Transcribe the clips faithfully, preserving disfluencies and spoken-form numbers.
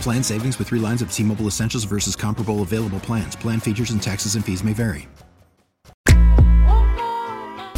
Plan savings with three lines of T-Mobile Essentials versus comparable available plans. Plan features and taxes and fees may vary.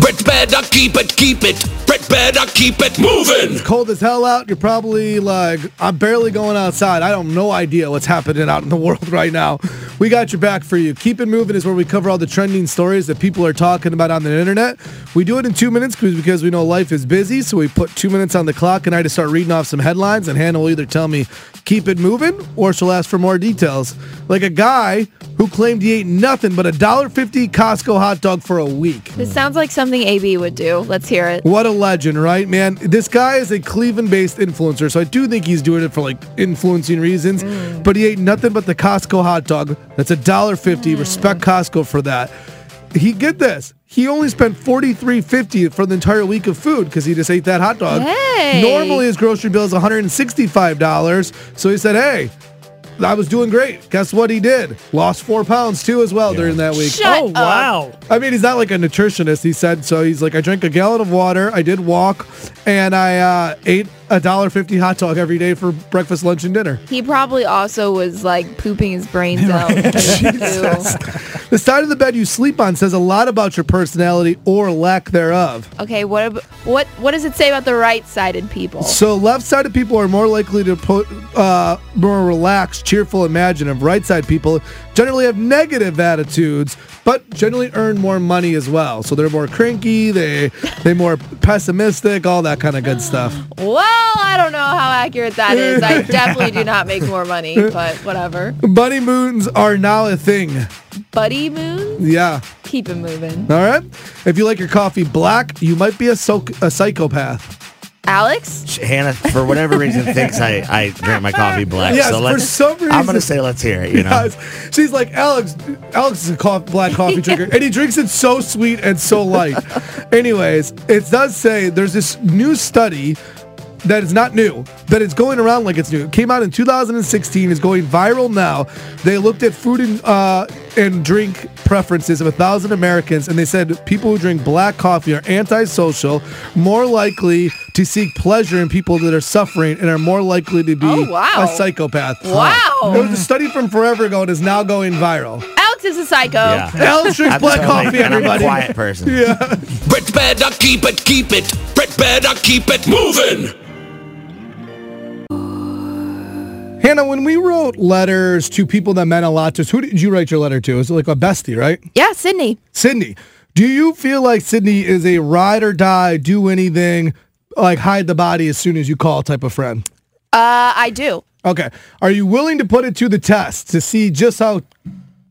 Brett better keep it, keep it. Brett better keep it moving. It's cold as hell out. You're probably like, I'm barely going outside. I don't no idea what's happening out in the world right now. We got your back for you. Keep It Moving is where we cover all the trending stories that people are talking about on the internet. We do it in two minutes because we know life is busy, so we put two minutes on the clock, and I just start reading off some headlines, and Hannah will either tell me, keep it moving, or she'll ask for more details. Like a guy who claimed he ate nothing but a one dollar fifty Costco hot dog for a week. This sounds like something A B would do. Let's hear it. What a legend, right, man? This guy is a Cleveland-based influencer, so I do think he's doing it for, like, influencing reasons, mm. but he ate nothing but the Costco hot dog. That's one dollar fifty. Mm. Respect Costco for that. He, get this, he only spent forty-three dollars and fifty cents for the entire week of food because he just ate that hot dog. Hey. Normally, his grocery bill is one hundred sixty-five dollars, so he said, hey, I was doing great. Guess what he did? Lost four pounds, too, as well yeah. during that week. Shut oh, wow. Up. I mean, he's not like a nutritionist, he said. So he's like, I drank a gallon of water, I did walk, and I uh, ate a one dollar fifty hot dog every day for breakfast, lunch, and dinner. He probably also was, like, pooping his brains out. The side of the bed you sleep on says a lot about your personality or lack thereof. Okay, what ab- what what does it say about the right-sided people? So left-sided people are more likely to put uh, more relaxed, cheerful, imaginative. Right-side people generally have negative attitudes, but generally earn more money as well. So they're more cranky, they they more pessimistic, all that kind of good stuff. What? Well, I don't know how accurate that is. I definitely do not make more money, but whatever. Buddy moons are now a thing. Buddy moons? Yeah. Keep it moving. All right. If you like your coffee black, you might be a, so- a psychopath. Alex? Hannah, for whatever reason, thinks I, I drink my coffee black. Yes, so let's, for some reason. I'm going to say let's hear it, you yes. know? She's like, Alex Alex is a co- black coffee drinker, and he drinks it so sweet and so light. Anyways, it does say there's this new study that is not new, that it's going around like it's new. It came out in two thousand sixteen, is going viral now. They looked at food and uh, and drink preferences of one thousand Americans, and they said people who drink black coffee are antisocial, more likely to seek pleasure in people that are suffering, and are more likely to be oh, wow. a psychopath. Wow. Huh. It was a study from forever ago and is now going viral. Alex is a psycho. Yeah. Alex drinks black totally, coffee, everybody. I'm a quiet person. Yeah. Brett better keep it, keep it. Brett better keep it moving. Hannah, when we wrote letters to people that meant a lot to us, who did you write your letter to? It was like a bestie, right? Yeah, Sydney. Sydney. Do you feel like Sydney is a ride or die, do anything, like hide the body as soon as you call type of friend? Uh, I do. Okay. Are you willing to put it to the test to see just how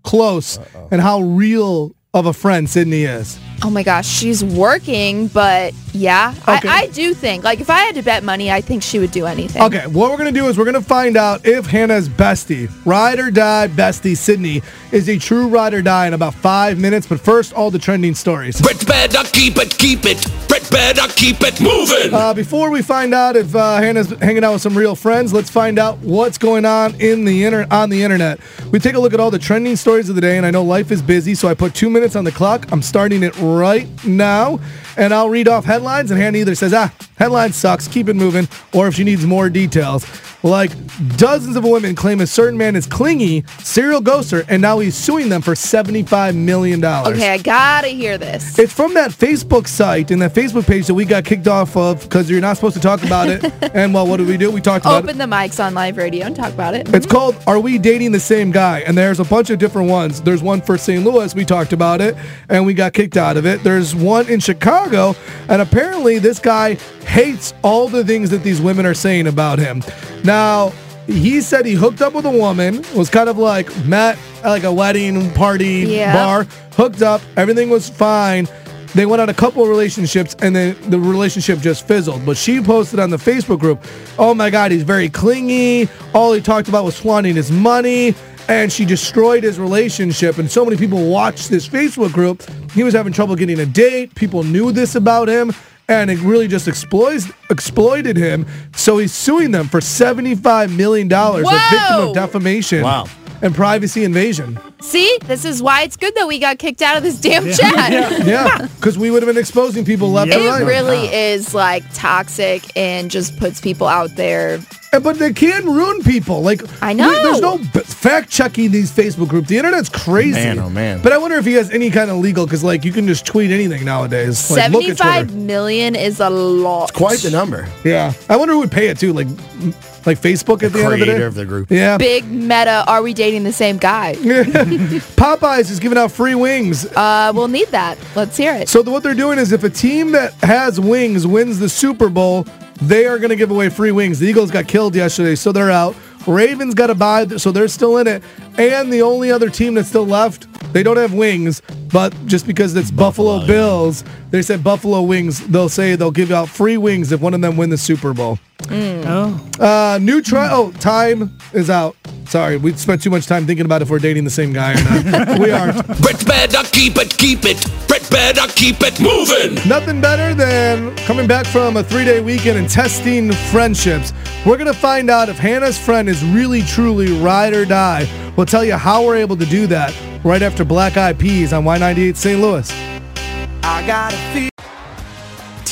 close Uh-oh. and how real of a friend Sydney is? Oh my gosh, she's working, but yeah, okay. I, I do think, like, if I had to bet money, I think she would do anything. Okay, what we're going to do is we're going to find out if Hannah's bestie, ride or die bestie Sydney, is a true ride or die in about five minutes, but first, all the trending stories. Brett better keep it, keep it. Brett better keep it moving. Uh, before we find out if uh, Hannah's hanging out with some real friends, let's find out what's going on in the inter- on the internet. We take a look at all the trending stories of the day, and I know life is busy, so I put two minutes on the clock. I'm starting it right now. and I'll read off headlines, and Hannah either says, ah, headline sucks, keep it moving, or if she needs more details. Like, dozens of women claim a certain man is clingy, serial ghoster, and now he's suing them for seventy-five million dollars. Okay, I gotta hear this. It's from that Facebook site and that Facebook page that we got kicked off of because you're not supposed to talk about it. And, well, what did we do? We talked about Open it. Open the mics on live radio and talk about it. It's mm-hmm. called Are We Dating the Same Guy? And there's a bunch of different ones. There's one for Saint Louis. We talked about it, and we got kicked out of it. There's one in Chicago, and apparently this guy hates all the things that these women are saying about him. Now, he said he hooked up with a woman, was kind of like met at like a wedding party yeah. bar, hooked up, everything was fine. They went on a couple of relationships, and then the relationship just fizzled. But she posted on the Facebook group, oh my God, he's very clingy. All he talked about was flaunting his money. And she destroyed his relationship. And so many people watched this Facebook group. He was having trouble getting a date. People knew this about him. And it really just exploits, exploited him. So he's suing them for seventy-five million dollars. Whoa! A victim of defamation. Wow. And privacy invasion. See, this is why it's good that we got kicked out of this damn yeah. chat. Yeah, because yeah. we would have been exposing people left yeah. and right. It really wow. is like toxic and just puts people out there. And, but they can ruin people. Like I know. We, there's no b- fact checking these Facebook groups. The internet's crazy. Man, oh man. But I wonder if he has any kind of legal, because like you can just tweet anything nowadays. Like, seventy-five million is a lot. It's quite the number. Yeah. I wonder who would pay it too. Like. Like Facebook the at the end of the day? Creator of the group. Yeah. Big Meta, are we dating the same guy? Popeyes is giving out free wings. Uh, we'll need that. Let's hear it. So the, what they're doing is if a team that has wings wins the Super Bowl, they are going to give away free wings. The Eagles got killed yesterday, so they're out. Ravens got a bye, so they're still in it. And the only other team that's still left, they don't have wings, but just because it's Buffalo, Buffalo Bills, yeah. they said Buffalo Wings, they'll say they'll give out free wings if one of them win the Super Bowl. Mm. Oh. Uh, new trial. Oh, time is out. Sorry, we spent too much time thinking about if we're dating the same guy or not. We aren't. Brett better keep it, keep it. Brett better keep it moving. Nothing better than coming back from a three-day weekend and testing friendships. We're going to find out if Hannah's friend is really, truly ride or die. We'll tell you how we're able to do that right after Black Eyed Peas on Y ninety-eight Saint Louis. I got a feel.